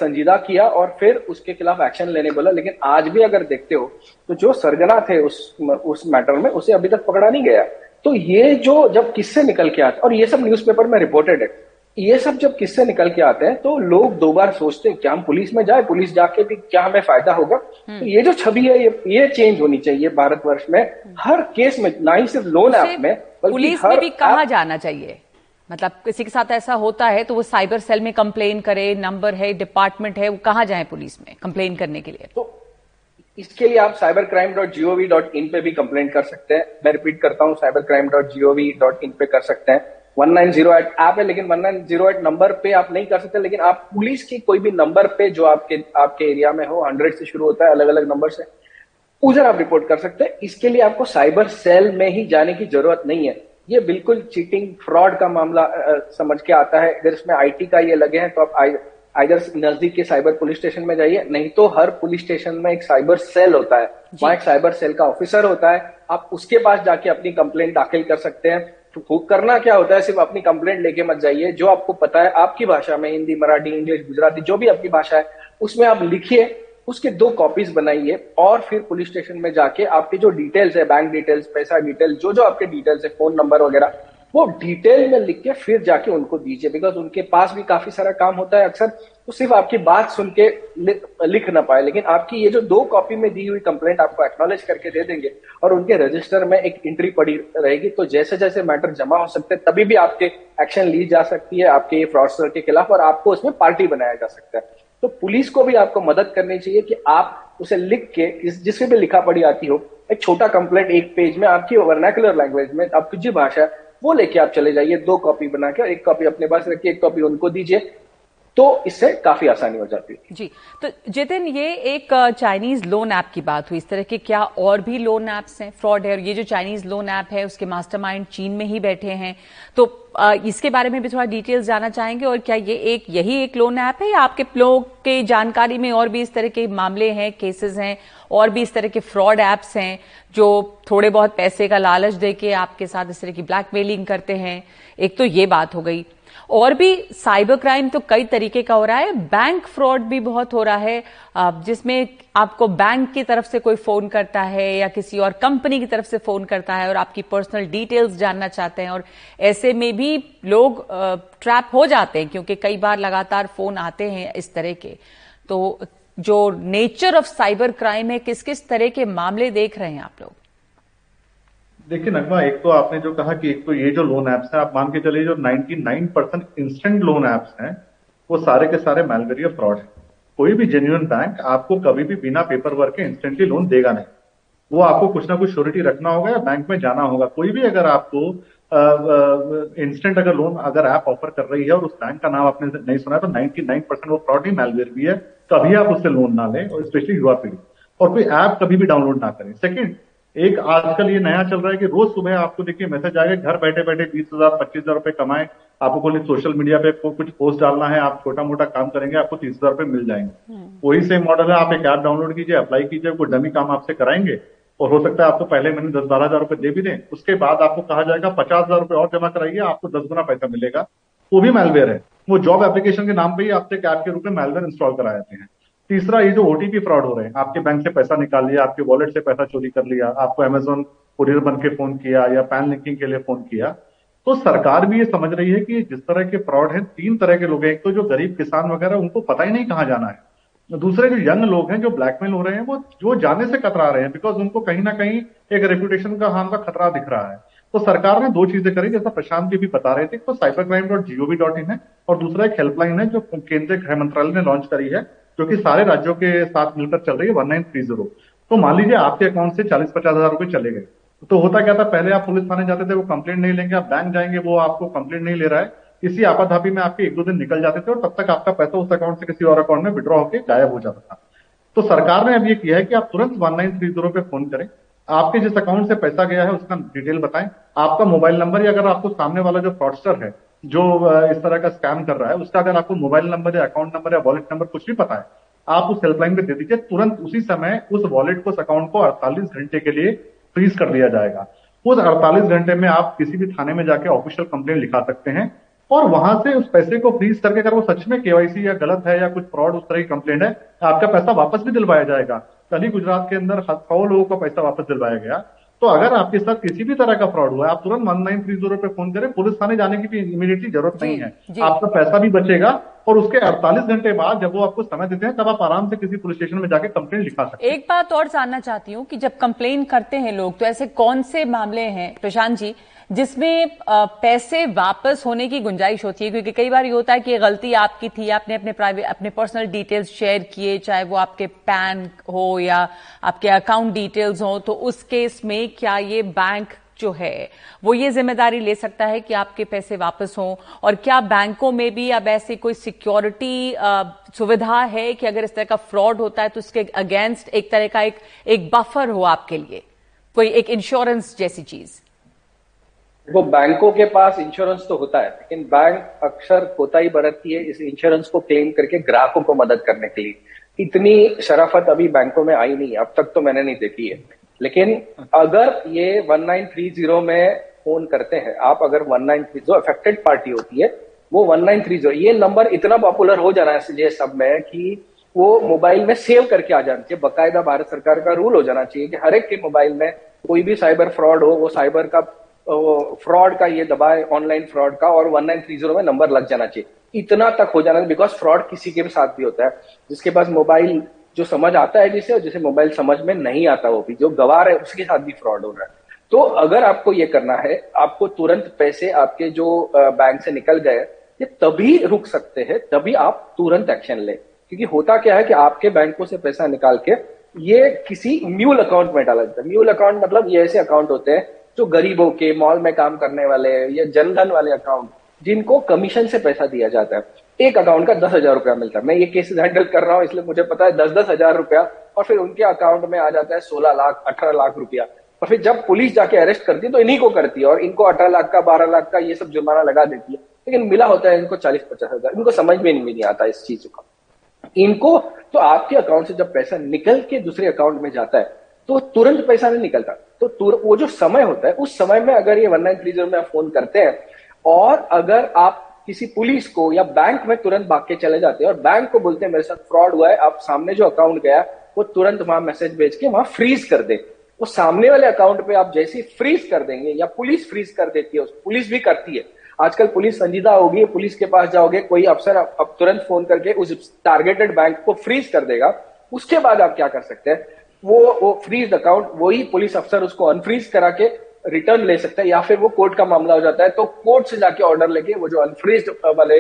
संजीदा किया और फिर उसके खिलाफ एक्शन लेने बोला। लेकिन आज भी अगर देखते हो तो जो सरगना थे उस मैटर में, उसे अभी तक पकड़ा नहीं गया। तो ये जो जब किससे निकल के आते, और ये सब न्यूज़पेपर में रिपोर्टेड है, ये सब जब किससे निकल के आते हैं तो लोग दो बार सोचते हैं क्या हम पुलिस में जाए, पुलिस जाके भी क्या हमें फायदा होगा। तो ये जो छवि है ये चेंज होनी चाहिए भारतवर्ष में। हर केस में, ना ही सिर्फ लोन ऐप में, पुलिस में भी कहा जाना चाहिए, मतलब किसी के साथ ऐसा होता है तो वो साइबर सेल में कंप्लेन करे, नंबर है, डिपार्टमेंट है, वो कहाँ जाए पुलिस में कंप्लेन करने के लिए? तो इसके लिए आप cybercrime.gov.in पे भी कंप्लेन कर सकते हैं। मैं रिपीट करता हूँ, cybercrime.gov.in पे कर सकते हैं। 190 ऐप है, लेकिन 190 नंबर पे आप नहीं कर सकते, लेकिन आप पुलिस की कोई भी नंबर पे जो आपके एरिया में हो, 100 से शुरू होता है, अलग अलग नंबर से, उधर आप रिपोर्ट कर सकते हैं। इसके लिए आपको साइबर सेल में ही जाने की जरूरत नहीं है। ये बिल्कुल चीटिंग फ्रॉड का मामला समझ के आता है। अगर इसमें आईटी का ये लगे हैं तो आप आइदर नजदीक के साइबर पुलिस स्टेशन में जाइए, नहीं तो हर पुलिस स्टेशन में एक साइबर सेल होता है, वहां एक साइबर सेल का ऑफिसर होता है, आप उसके पास जाके अपनी कंप्लेंट दाखिल कर सकते हैं। तो करना क्या होता है, सिर्फ अपनी कंप्लेंट लेके मत जाइए, जो आपको पता है आपकी भाषा में, हिंदी, मराठी, इंग्लिश, गुजराती, जो भी आपकी भाषा है उसमें आप लिखिए, उसके 2 कॉपीज बनाइए और फिर पुलिस स्टेशन में जाके आपके जो डिटेल्स है, बैंक डिटेल्स, पैसा डिटेल्स, जो आपके डिटेल्स है, फोन नंबर वगैरह, वो डिटेल में लिख के फिर जाके उनको दीजिए। बिकॉज उनके पास भी काफी सारा काम होता है अक्सर, तो सिर्फ आपकी बात सुन के लिख ना पाए, लेकिन आपकी ये जो 2 कॉपी में दी हुई कंप्लेंट आपको एक्नॉलेज करके दे देंगे और उनके रजिस्टर में एक एंट्री पड़ी रहेगी। तो जैसे जैसे मैटर जमा हो सकते हैं तभी भी आपके एक्शन ली जा सकती है आपके ये फ्रॉडस्टर के खिलाफ, और आपको उसमें पार्टी बनाया जा सकता है। तो पुलिस को भी आपको मदद करनी चाहिए कि आप उसे लिख के, जिससे भी लिखा पढ़ी आती हो, एक छोटा कंप्लेंट 1 पेज में आपकी वर्नाक्युलर लैंग्वेज में, आपकी जो भाषा वो लेके आप चले जाइए, 2 कॉपी बना के, और 1 कॉपी अपने पास रखिए, 1 कॉपी उनको दीजिए, तो इससे काफी आसानी हो जाती है। जी, तो जितेन, ये एक चाइनीज लोन ऐप की बात हुई, इस तरह के क्या और भी लोन ऐप्स हैं, फ्रॉड है? और ये जो चाइनीज लोन ऐप है उसके मास्टरमाइंड चीन में ही बैठे हैं, तो इसके बारे में भी थोड़ा डिटेल्स जानना चाहेंगे। और क्या ये यही एक लोन ऐप है या आपके लोग के जानकारी में और भी इस तरह के मामले हैं, केसेस हैं, और भी इस तरह के फ्रॉड ऐप्स हैं जो थोड़े बहुत पैसे का लालच देके आपके साथ इस तरह की ब्लैकमेलिंग करते हैं? एक तो ये बात हो गई, और भी साइबर क्राइम तो कई तरीके का हो रहा है, बैंक फ्रॉड भी बहुत हो रहा है, जिसमें आपको बैंक की तरफ से कोई फोन करता है या किसी और कंपनी की तरफ से फोन करता है और आपकी पर्सनल डिटेल्स जानना चाहते हैं, और ऐसे में भी लोग ट्रैप हो जाते हैं क्योंकि कई बार लगातार फोन आते हैं इस तरह के। तो जो नेचर ऑफ साइबर क्राइम है, किस किस तरह के मामले देख रहे हैं आप लोग? देखिए नक्मा, एक तो आपने जो कहा कि एक तो ये जो लोन ऐप्स हैं, आप मान के चलिए जो 99% इंस्टेंट लोन ऐप्स हैं वो सारे के सारे मैलवेरी और फ्रॉड है। कोई भी जेन्युइन बैंक आपको कभी भी बिना पेपर वर्क के इंस्टेंटली लोन देगा नहीं, वो आपको कुछ ना कुछ श्योरिटी रखना होगा या बैंक में जाना होगा। कोई भी अगर आपको इंस्टेंट अगर लोन अगर ऐप ऑफर कर रही है और उस बैंक का नाम आपने नहीं सुना तो 99% वो फ्रॉड ही, मैलवेयर भी है। कभी आप उससे लोन ना लें, और स्पेशली युवा पीढ़ी, और कोई ऐप कभी भी डाउनलोड ना करें। सेकंड, एक आजकल ये नया चल रहा है कि रोज सुबह आपको देखिए मैसेज आएगा, घर बैठे बैठे 20,000-25,000 रुपए कमाएं। आपको कोई सोशल मीडिया पे कुछ पोस्ट डालना है, आप छोटा मोटा काम करेंगे, आपको 30,000 रुपए मिल जाएंगे। वही सेम मॉडल है, आप एक ऐप डाउनलोड कीजिए, अप्लाई कीजिए, कोई डमी काम आपसे कराएंगे और हो सकता है आपको पहले महीने 10-12 हजार रुपए दे भी दें, उसके बाद आपको कहा जाएगा 50,000 रुपए और जमा कराइए, आपको 10 गुना पैसा मिलेगा। वो भी मैलवेयर है, वो जॉब एप्लीकेशन के नाम पर ही आपसे एक ऐप के रूप में मैलवेयर इंस्टॉल करा देते हैं। तीसरा, ये जो ओटीपी फ्रॉड हो रहे हैं, आपके बैंक से पैसा निकाल लिया, आपके वॉलेट से पैसा चोरी कर लिया, आपको अमेजोन कुरियर बन के फोन किया या पैन लिंकिंग के लिए फोन किया। तो सरकार भी ये समझ रही है कि जिस तरह के फ्रॉड हैं, 3 तरह के लोग हैं, एक तो जो गरीब किसान वगैरह उनको पता ही नहीं कहाँ जाना है, दूसरे जो यंग लोग हैं जो ब्लैकमेल हो रहे हैं वो जाने से कतरा रहे हैं, बिकॉज उनको कहीं ना कहीं एक रेपुटेशन का हार्म का खतरा दिख रहा है। तो सरकार ने 2 चीजें करी, जैसा प्रशांत जी भी बता रहे थे, तो cybercrime.gov.in है और दूसरा एक हेल्पलाइन है जो केंद्रीय गृह मंत्रालय ने लॉन्च करी है, जो कि सारे राज्यों के साथ मिलकर चल रही है, 1930। तो मान लीजिए आपके अकाउंट से 40-50 हजार रुपए चले गए तो होता क्या था, पहले आप पुलिस थाने जाते थे, वो कंप्लेंट नहीं लेंगे, आप बैंक जाएंगे, वो आपको कंप्लेंट नहीं ले रहा है, इसी आपाधापी में आपके 1-2 दिन निकल जाते थे और तब तक आपका पैसा उस अकाउंट से किसी और अकाउंट में विड्रॉ होकर गायब हो जाता था। तो सरकार ने अब ये किया है कि आप तुरंत 1930 पे फोन करें, आपके जिस अकाउंट से पैसा गया है उसका डिटेल बताएं, आपका मोबाइल नंबर, या अगर आपको सामने वाला जो फ्रॉडस्टर है जो इस तरह का स्कैम कर रहा है उसका अगर आपको मोबाइल नंबर या अकाउंट नंबर या वॉलेट नंबर कुछ भी पता है, आप उस हेल्पलाइन पे दे दीजिए, तुरंत उसी समय उस वॉलेट को, उस अकाउंट को 48 घंटे के लिए फ्रीज कर दिया जाएगा। उस 48 घंटे में आप किसी भी थाने में जाके ऑफिशियल कंप्लेंट लिखा सकते हैं और वहां से उस पैसे को फ्रीज करके अगर वो सच में केवाईसी या गलत है या कुछ फ्रॉड उस तरह की कंप्लेंट है, आपका पैसा वापस भी दिलवाया जाएगा। कल ही गुजरात के अंदर 100 लोगों का पैसा वापस दिलवाया गया। तो अगर आपके साथ किसी भी तरह का फ्रॉड हुआ है, आप तुरंत 1930 पे फोन करें, पुलिस थाने जाने की भी इमीडिएटली जरूरत नहीं है, आपका पैसा भी बचेगा और उसके 48 घंटे बाद जब वो आपको समय देते हैं तब आप आराम से किसी पुलिस स्टेशन में जाके कंप्लेंट लिखा सकते हैं। एक बात और जानना चाहती हूँ कि जब कंप्लेंट करते हैं लोग तो ऐसे कौन से मामले हैं प्रशांत जी जिसमें पैसे वापस होने की गुंजाइश होती है, क्योंकि कई बार ये होता है कि गलती आपकी थी, आपने अपने पर्सनल डिटेल्स शेयर किए, चाहे वो आपके पैन हो या आपके अकाउंट डिटेल्स हो, तो उस केस में क्या ये बैंक जो है वो ये जिम्मेदारी ले सकता है कि आपके पैसे वापस हों? और क्या बैंकों में भी अब ऐसी कोई सिक्योरिटी सुविधा है कि अगर इस तरह का फ्रॉड होता है तो उसके अगेंस्ट एक तरह का एक बफर हो आपके लिए, कोई एक इंश्योरेंस जैसी चीज? वो बैंकों के पास इंश्योरेंस तो होता है, लेकिन बैंक अक्सर कोताही बरतती है इस इंश्योरेंस को क्लेम करके ग्राहकों को मदद करने के लिए। इतनी शराफत अभी बैंकों में आई नहीं, अब तक तो मैंने नहीं देखी है। लेकिन अगर ये 1930 में फोन करते हैं आप, अगर 1930 अफेक्टेड पार्टी होती है वो 1930, ये नंबर इतना पॉपुलर हो जाना चाहिए सब में कि वो मोबाइल में सेव करके आ जाना चाहिए। बकायदा भारत सरकार का रूल हो जाना चाहिए कि हर एक के मोबाइल में कोई भी साइबर फ्रॉड हो, वो साइबर का फ्रॉड का ये दबाए, ऑनलाइन फ्रॉड का, और 1930 में नंबर लग जाना चाहिए। इतना तक हो जाना चाहिए, बिकॉज फ्रॉड किसी के भी साथ भी होता है, जिसके पास मोबाइल जो समझ आता है जिसे, और जिसे मोबाइल समझ में नहीं आता वो भी, जो गवार है उसके साथ भी फ्रॉड हो रहा है। तो अगर आपको ये करना है, आपको तुरंत पैसे आपके जो बैंक से निकल गए ये तभी रुक सकते हैं, तभी आप तुरंत एक्शन लें। क्योंकि होता क्या है कि आपके बैंकों से पैसा निकाल के ये किसी म्यूल अकाउंट में डाला जाता है। म्यूल अकाउंट मतलब ये ऐसे अकाउंट होते हैं जो गरीबों के, मॉल में काम करने वाले या जनधन वाले अकाउंट, जिनको कमीशन से पैसा दिया जाता है। एक अकाउंट का 10,000 रुपया मिलता है, मैं ये केसेस हैंडल कर रहा हूँ इसलिए मुझे पता है, 10-10 हजार रुपया, और फिर उनके अकाउंट में आ जाता है 16 लाख, 18 लाख रुपया, और फिर जब पुलिस जाके अरेस्ट करती है तो इन्हीं को करती है और इनको 18 लाख का, 12 लाख का ये सब जुर्माना लगा देती है, लेकिन मिला होता है इनको 40-50 हजार। इनको समझ में नहीं आता इस चीज का, इनको तो आपके अकाउंट से जब पैसा निकल के दूसरे अकाउंट में जाता है तो तुरंत पैसा नहीं निकलता। तो वो जो समय होता है उस समय में अगर ये 1930 में फोन करते हैं, और अगर आप किसी पुलिस को या बैंक में तुरंत भाग के चले जाते हैं और बैंक को बोलते हैं मेरे साथ फ्रॉड हुआ है, आप सामने जो अकाउंट गया वो तुरंत वहां मैसेज भेज के वहां फ्रीज कर दे। वो सामने वाले अकाउंट पे आप जैसे ही फ्रीज कर देंगे या पुलिस फ्रीज कर देती है, पुलिस भी करती है, आजकल पुलिस संजीदा होगी, पुलिस के पास जाओगे कोई अफसर अब तुरंत फोन करके उस टारगेटेड बैंक को फ्रीज कर देगा। उसके बाद आप क्या कर सकते हैं, वो फ्रीज अकाउंट वही पुलिस अफसर उसको अनफ्रीज करा के रिटर्न ले सकता है या फिर वो कोर्ट का मामला हो जाता है तो कोर्ट से जाके ऑर्डर लेके वो जो अनफ्रीज वाले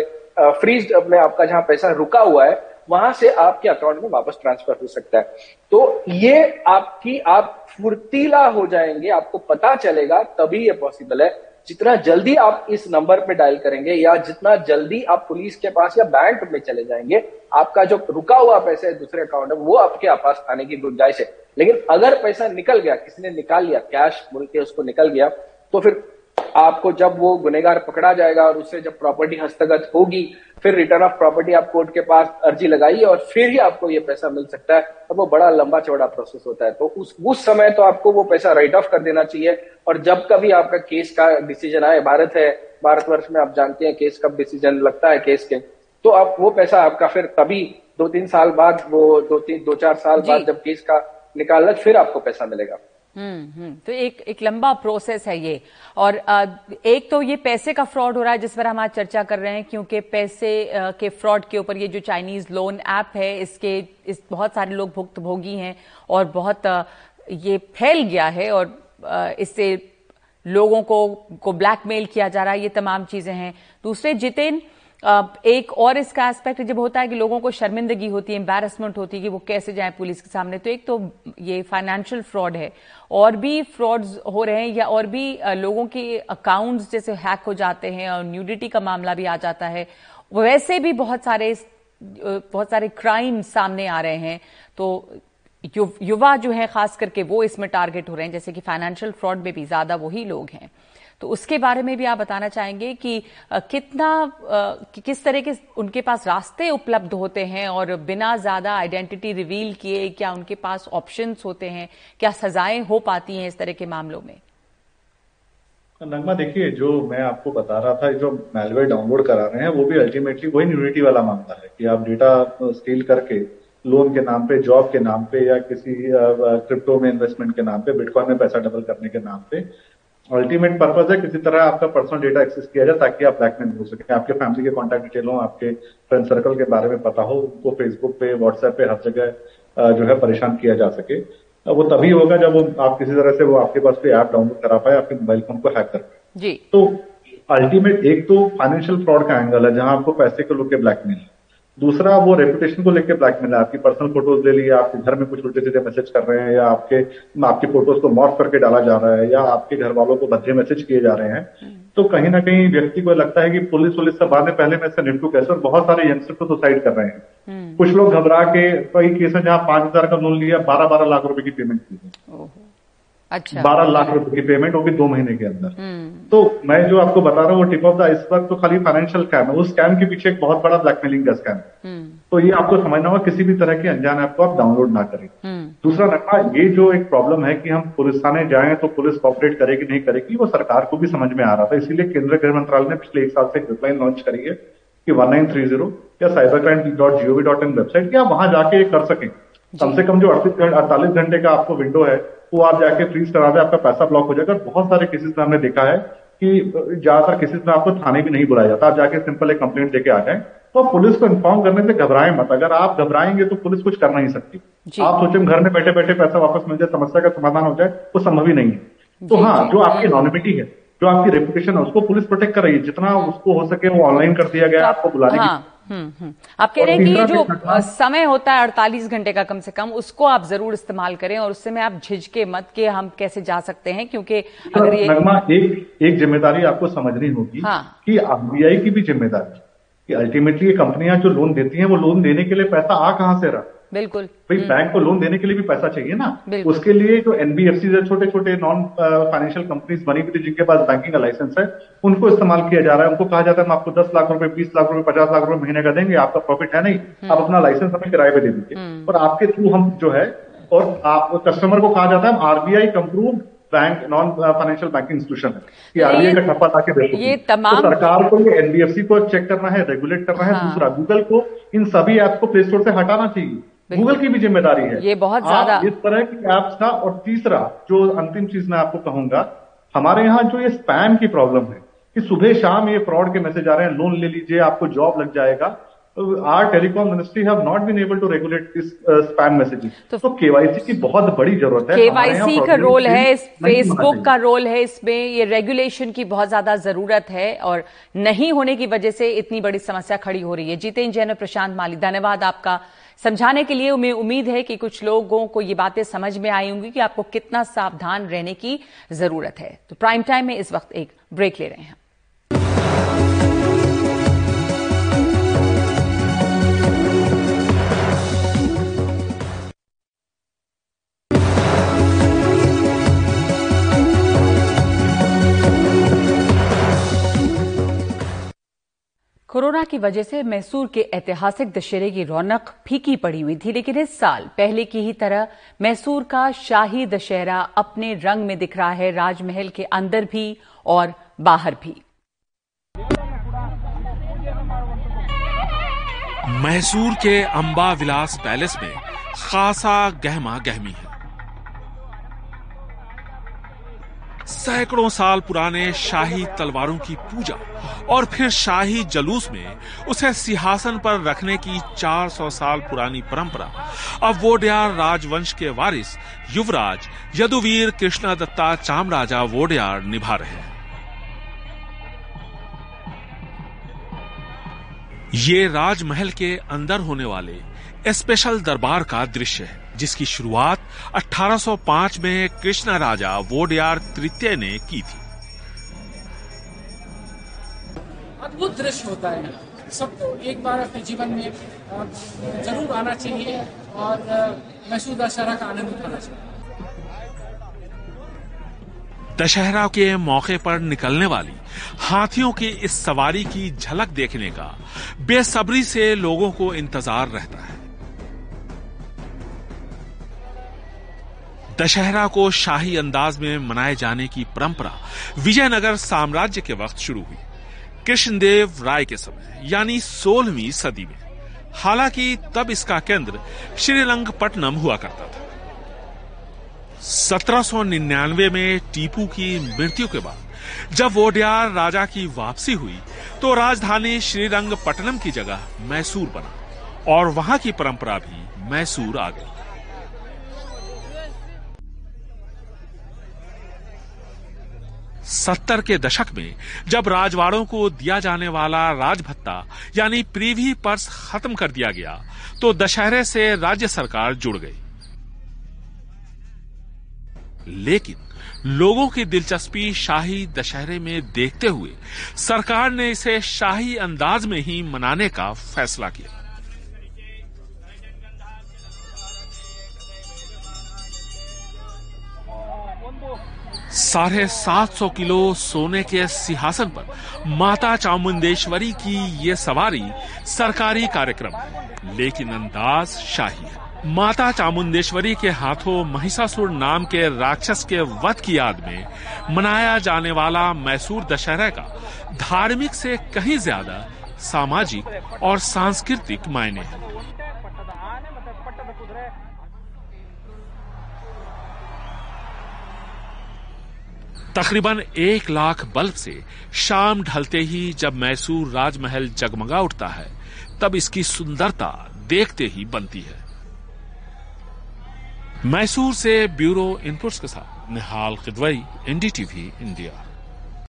फ्रीज अपने आपका जहां पैसा रुका हुआ है वहां से आपके अकाउंट में वापस ट्रांसफर हो सकता है। तो ये आपकी आप फुर्तीला हो जाएंगे, आपको पता चलेगा तभी ये पॉसिबल है। जितना जल्दी आप इस नंबर पे डायल करेंगे या जितना जल्दी आप पुलिस के पास या बैंक में चले जाएंगे, आपका जो रुका हुआ पैसा है दूसरे अकाउंट में वो आपके पास आने की गुंजाइश है। लेकिन अगर पैसा निकल गया, किसी ने निकाल लिया, कैश बोल के उसको निकल गया, तो फिर आपको जब वो गुनेगार पकड़ा जाएगा और उससे जब प्रॉपर्टी हस्तगत होगी, फिर रिटर्न ऑफ प्रॉपर्टी आप कोर्ट के पास अर्जी लगाइए और फिर ही आपको ये पैसा मिल सकता है। अब वो बड़ा लंबा चौड़ा प्रोसेस होता है, तो उस समय तो आपको वो पैसा राइट ऑफ कर देना चाहिए। और जब कभी आपका केस का डिसीजन आए, भारत है, भारतवर्ष में आप जानते हैं केस का डिसीजन लगता है केस के, तो आप वो पैसा आपका फिर तभी 2-3 साल बाद, वो 2-4 साल बाद जब केस का निकालना, फिर आपको पैसा मिलेगा। तो एक लंबा प्रोसेस है ये। और एक तो ये पैसे का फ्रॉड हो रहा है जिस पर हम आज चर्चा कर रहे हैं, क्योंकि पैसे के फ्रॉड के ऊपर ये जो चाइनीज लोन ऐप है, इस बहुत सारे लोग भुक्तभोगी हैं और बहुत ये फैल गया है और इससे लोगों को ब्लैकमेल किया जा रहा है। ये तमाम चीजें हैं। दूसरे जितेंद्र, एक और इसका एस्पेक्ट जब होता है कि लोगों को शर्मिंदगी होती है, एम्बैरसमेंट होती है कि वो कैसे जाएं पुलिस के सामने। तो एक तो ये फाइनेंशियल फ्रॉड है, और भी फ्रॉड्स हो रहे हैं या और भी लोगों के अकाउंट्स जैसे हैक हो जाते हैं और न्यूडिटी का मामला भी आ जाता है। वैसे भी बहुत सारे क्राइम सामने आ रहे हैं, तो युवा जो है खास करके वो इसमें टारगेट हो रहे हैं, जैसे कि फाइनेंशियल फ्रॉड में भी ज्यादा वही लोग हैं। तो उसके बारे में भी आप बताना चाहेंगे कि किस तरह के उनके पास रास्ते उपलब्ध होते हैं और बिना ज्यादा आइडेंटिटी रिवील किए क्या उनके पास ऑप्शंस होते हैं, क्या सजाएं हो पाती हैं इस तरह के मामलों में? नगमा, देखिए जो मैं आपको बता रहा था, जो मैलवेयर डाउनलोड करा रहे हैं वो भी अल्टीमेटली वही न्यूडिटी वाला मामला है कि आप डेटा स्टील करके लोन के नाम पे, जॉब के नाम पे या किसी क्रिप्टो में इन्वेस्टमेंट के नाम पे, बिटकॉइन में पैसा डबल करने के नाम पे, अल्टीमेट पर्पस है किसी तरह आपका पर्सनल डेटा एक्सेस किया जाए ताकि आप ब्लैकमेल हो सके। आपके फैमिली के कॉन्टैक्ट डिटेल हो, आपके फ्रेंड सर्कल के बारे में पता हो, उनको फेसबुक पे, व्हाट्सएप पे, हर जगह जो है परेशान किया जा सके। वो तभी होगा जब वो आप किसी तरह से वो आपके पास कोई ऐप डाउनलोड करा पाए, आपके मोबाइल फोन को हैक कर पाए। तो अल्टीमेट एक तो फाइनेंशियल फ्रॉड का एंगल है जहां आपको पैसे को लेकर ब्लैकमेल है, दूसरा वो रेपुटेशन को लेकर ब्लैकमेल है। आपकी पर्सनल फोटोज ले ली, आपके घर में कुछ उल्टे सीधे मैसेज कर रहे हैं या आपकी फोटोज को मॉर्फ करके डाला जा रहा है या आपके घर वालों को भद्दे मैसेज किए जा रहे हैं। तो कहीं ना कहीं व्यक्ति को लगता है कि पुलिस से बाद में पहले मैं इससे निपटू कैसे, और बहुत सारे यंगस्टर को सुसाइड कर रहे हैं। कुछ लोग घबरा के, कई केस है जहां 5,000 का लोन लिया, 12-12 लाख रुपए की पेमेंट की गई। अच्छा, 12 लाख रुपए की पेमेंट होगी 2 महीने के अंदर। तो मैं जो आपको बता रहा हूँ वो टिप ऑफ द आइसबर्ग तो खाली फाइनेंशियल स्कैम है, उस स्कैम के पीछे एक बहुत बड़ा ब्लैकमेलिंग का स्कैम है। तो ये आपको समझना होगा, किसी भी तरह के अनजान ऐप को आप डाउनलोड ना करें। दूसरा रखा, ये जो एक प्रॉब्लम है कि हम पुलिस थाने जाएं तो पुलिस कॉपरेट करेगी नहीं करेगी, वो सरकार को भी समझ में आ रहा था। इसीलिए केंद्रीय गृह मंत्रालय ने पिछले 1 साल से हेल्पलाइन लॉन्च करी है कि 1930 या cybercrime.gov.in वेबसाइट, या वहां जाके कर सकें। कम से कम जो 48 घंटे का आपको विंडो है वो आप जाके फ्रीज करा दें, आपका पैसा ब्लॉक हो जाएगा। बहुत सारे केसेस में हमने देखा है कि ज्यादातर केसेस में आपको थाने भी नहीं बुलाया जाता, आप जाके सिंपल एक कंप्लेंट देके आ जाए। तो पुलिस को इन्फॉर्म करने से घबराएं मत, अगर आप घबराएंगे तो पुलिस कुछ कर नहीं सकती। आप सोचें घर में बैठे बैठे पैसा वापस मिल जाए, समस्या का समाधान हो जाए, वो संभव ही नहीं है। तो हाँ, जो आपकी एनोनिमिटी है, जो आपकी रेपुटेशन है, उसको पुलिस प्रोटेक्ट कर रही है, जितना उसको हो सके वो ऑनलाइन कर दिया गया, आपको बुलाने की। आप कह रहे हैं कि जो समय होता है 48 घंटे का कम से कम, उसको आप जरूर इस्तेमाल करें और उससे में आप झिझके मत कि हम कैसे जा सकते हैं, क्योंकि अगर ये एक जिम्मेदारी आपको समझनी होगी कि आरबीआई की भी जिम्मेदारी कि अल्टीमेटली ये कंपनियां जो लोन देती हैं वो लोन देने के लिए पैसा आ कहां से रहा। बिल्कुल भाई, बैंक को लोन देने के लिए भी पैसा चाहिए ना, उसके लिए जो एनबीएफसी है, छोटे छोटे नॉन फाइनेंशियल कंपनीज बनी हुई थी जिनके पास बैंकिंग का लाइसेंस है, उनको इस्तेमाल किया जा रहा है। उनको कहा जाता है हम आपको 10 लाख रुपए, 20 लाख रुपए, 50 लाख रुपए महीने का देंगे, आपका प्रॉफिट है नहीं, आप अपना लाइसेंस हमें किराए पे दे दीजिए और आपके थ्रू हम जो है, और आप कस्टमर को कहा जाता है आरबीआई कंप्रूव bank non financial banking institution है कि आरबीआई का ठप्पा ताकि तो सरकार को ये एनबीएफसी को चेक करना है, रेगुलेट करना है। दूसरा गूगल को इन सभी ऐप को प्ले स्टोर से हटाना चाहिए, गूगल की भी जिम्मेदारी है ये बहुत ज्यादा इस तरह की ऐप्स का। और तीसरा जो अंतिम चीज मैं आपको कहूंगा, हमारे यहाँ जो ये स्पैम की प्रॉब्लम है कि सुबह शाम ये फ्रॉड के मैसेज आ रहे हैं, लोन ले लीजिए आपको जॉब लग जाएगा। Are telecom ministry have not been able to regulate this spam messages. तो केवाईसी की बहुत बड़ी जरूरत है, केवाईसी का रोल है, फेसबुक का रोल है इसमें, ये रेगुलेशन की बहुत ज्यादा जरूरत है और नहीं होने की वजह से इतनी बड़ी समस्या खड़ी हो रही है। जितेंद्र जैन और प्रशांत माली, धन्यवाद आपका समझाने के लिए। मैं उम्मीद है कि कुछ लोगों को ये बातें समझ में आई होंगी कि आपको कितना सावधान रहने की जरूरत है। तो प्राइम टाइम में इस वक्त एक ब्रेक ले रहे हैं। कोरोना की वजह से मैसूर के ऐतिहासिक दशहरे की रौनक फीकी पड़ी हुई थी, लेकिन इस साल पहले की ही तरह मैसूर का शाही दशहरा अपने रंग में दिख रहा है, राजमहल के अंदर भी और बाहर भी। मैसूर के अंबा विलास पैलेस में खासा गहमा गहमी है। सैकड़ों साल पुराने शाही तलवारों की पूजा और फिर शाही जलूस में उसे सिंहासन पर रखने की 400 साल पुरानी परंपरा अब वोडयार राजवंश के वारिस युवराज यदुवीर कृष्णदत्ता चामराजा वोडयार निभा रहे हैं। ये राजमहल के अंदर होने वाले स्पेशल दरबार का दृश्य है, जिसकी शुरुआत 1805 में कृष्णा राजा वोडयार तृतीय ने की थी। अद्भुत दृश्य होता है, सबको एक बार अपने जीवन में जरूर आना चाहिए और मैसूर दशहरा का आनंद उठाना चाहिए। दशहरा के मौके पर निकलने वाली हाथियों की इस सवारी की झलक देखने का बेसब्री से लोगों को इंतजार रहता है। दशहरा को शाही अंदाज में मनाए जाने की परंपरा विजयनगर साम्राज्य के वक्त शुरू हुई, कृष्णदेव राय के समय यानी 16वीं सदी में। हालांकि तब इसका केंद्र श्रीरंगपट्टनम हुआ करता था। 1799 में टीपू की मृत्यु के बाद जब वोडयार राजा की वापसी हुई तो राजधानी श्रीरंगपट्टनम की जगह मैसूर बना और वहां की परंपरा भी मैसूर आ गई। सत्तर के दशक में जब राजवाड़ों को दिया जाने वाला राजभत्ता यानी प्रीवी पर्स खत्म कर दिया गया तो दशहरे से राज्य सरकार जुड़ गई, लेकिन लोगों की दिलचस्पी शाही दशहरे में देखते हुए सरकार ने इसे शाही अंदाज में ही मनाने का फैसला किया। साढ़े 700 किलो सोने के सिंहासन पर माता चामुंडेश्वरी की ये सवारी सरकारी कार्यक्रम है, लेकिन अंदाज शाही है। माता चामुंडेश्वरी के हाथों महिषासुर नाम के राक्षस के वध की याद में मनाया जाने वाला मैसूर दशहरा का धार्मिक से कहीं ज्यादा सामाजिक और सांस्कृतिक मायने हैं। तकरीबन 1 लाख बल्ब से शाम ढलते ही जब मैसूर राजमहल जगमगा उठता है तब इसकी सुंदरता देखते ही बनती है। मैसूर से ब्यूरो इनपुट्स के साथ निहाल क़िदवई, एनडीटीवी इंडिया।